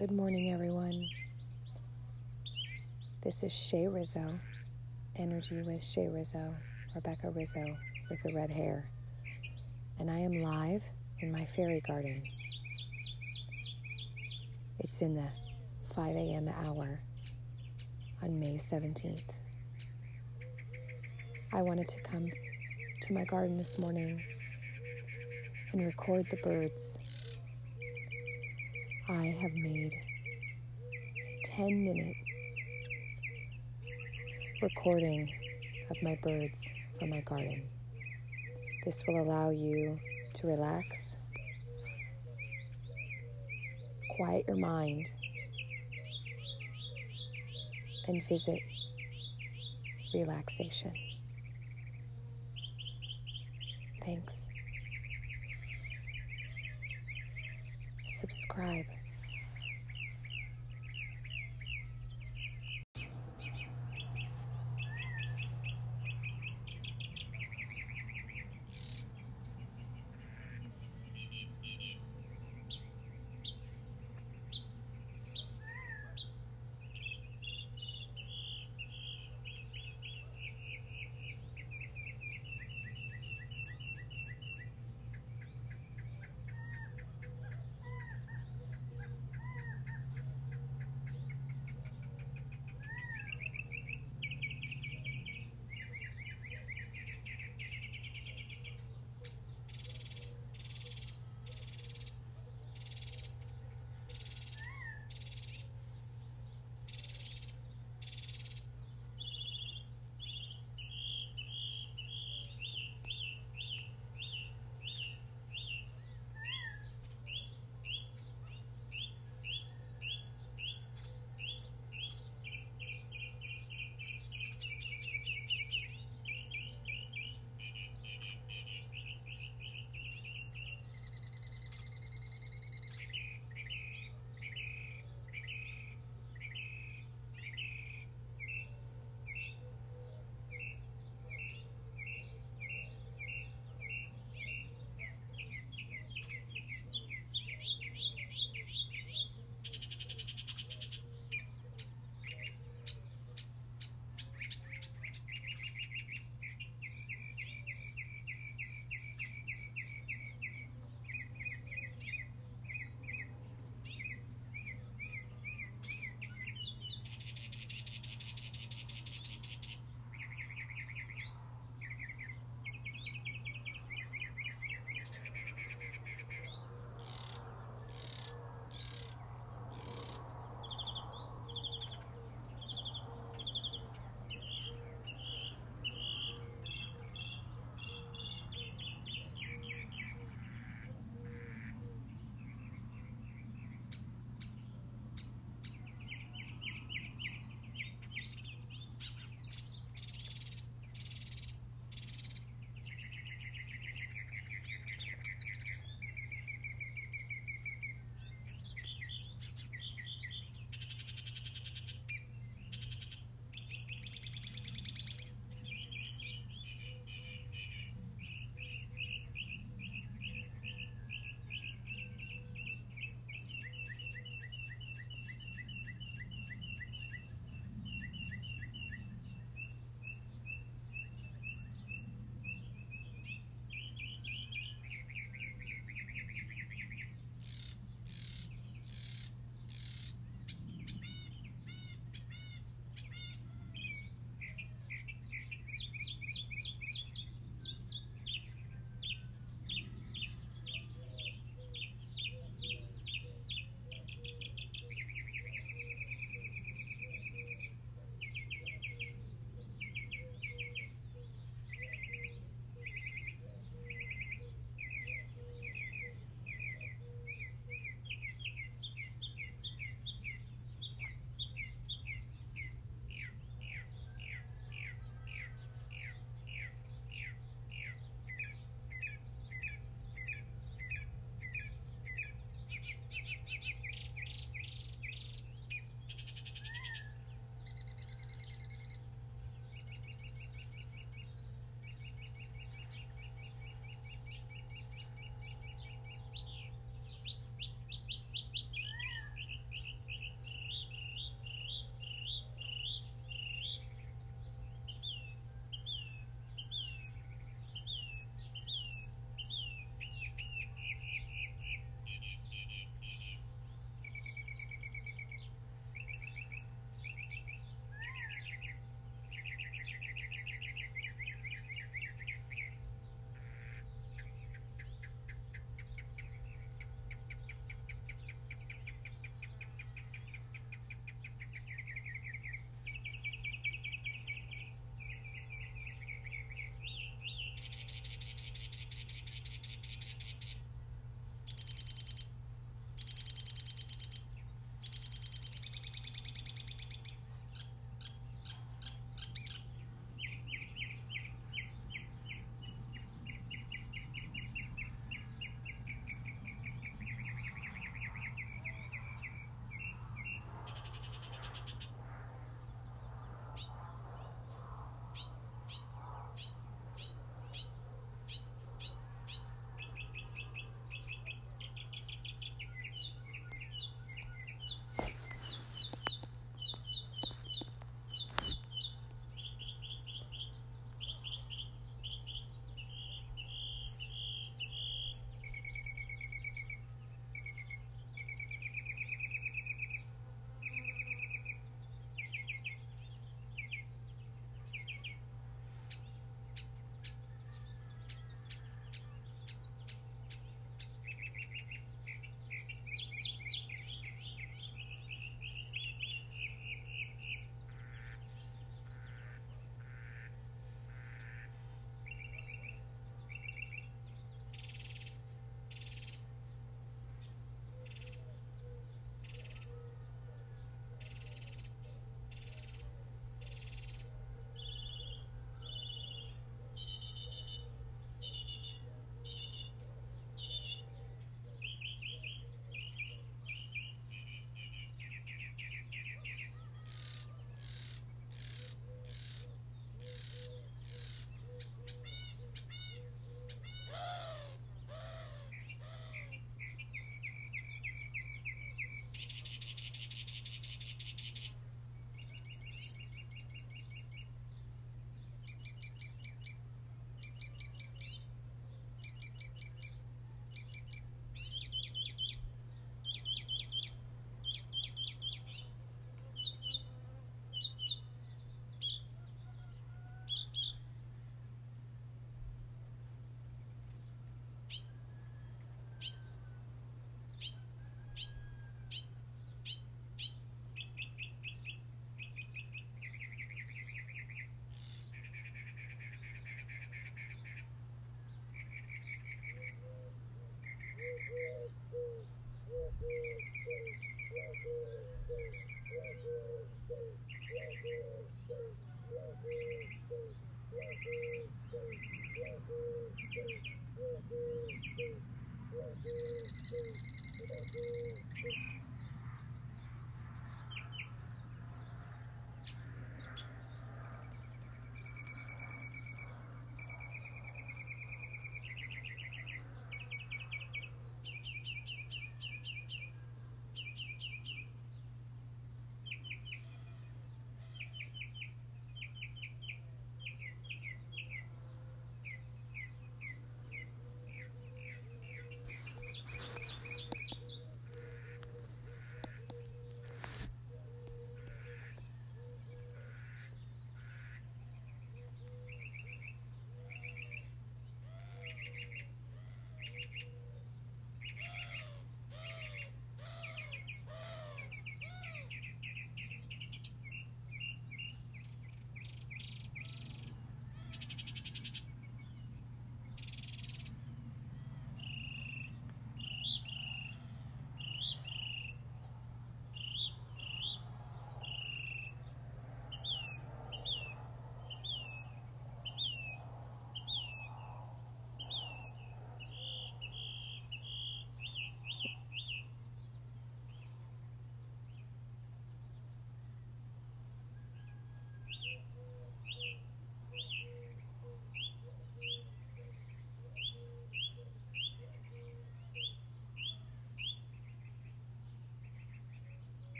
Good morning, everyone. This is Shea Rizzo, Energy with Shea Rizzo, Rebecca Rizzo with the red hair. And I am live in my fairy garden. It's in the 5 a.m. hour on May 17th. I wanted to come to my garden this morning and record the birds. I have made a 10-minute recording of my birds from my garden. This will allow you to relax, quiet your mind, and visit relaxation. Thanks. Subscribe.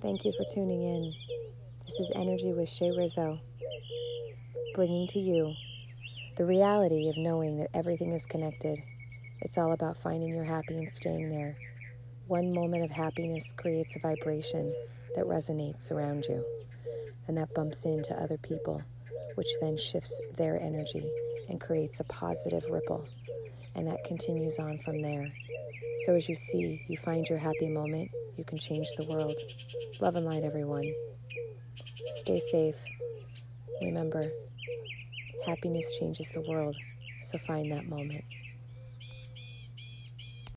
Thank you for tuning in. This is Energy with Shea Rizzo, bringing to you the reality of knowing that everything is connected. It's all about finding your happy and staying there. One moment of happiness creates a vibration that resonates around you, and that bumps into other people, which then shifts their energy and creates a positive ripple, and that continues on from there. So as you see, you find your happy moment, you can change the world. Love and light, everyone. Stay safe. Remember, happiness changes the world, so find that moment.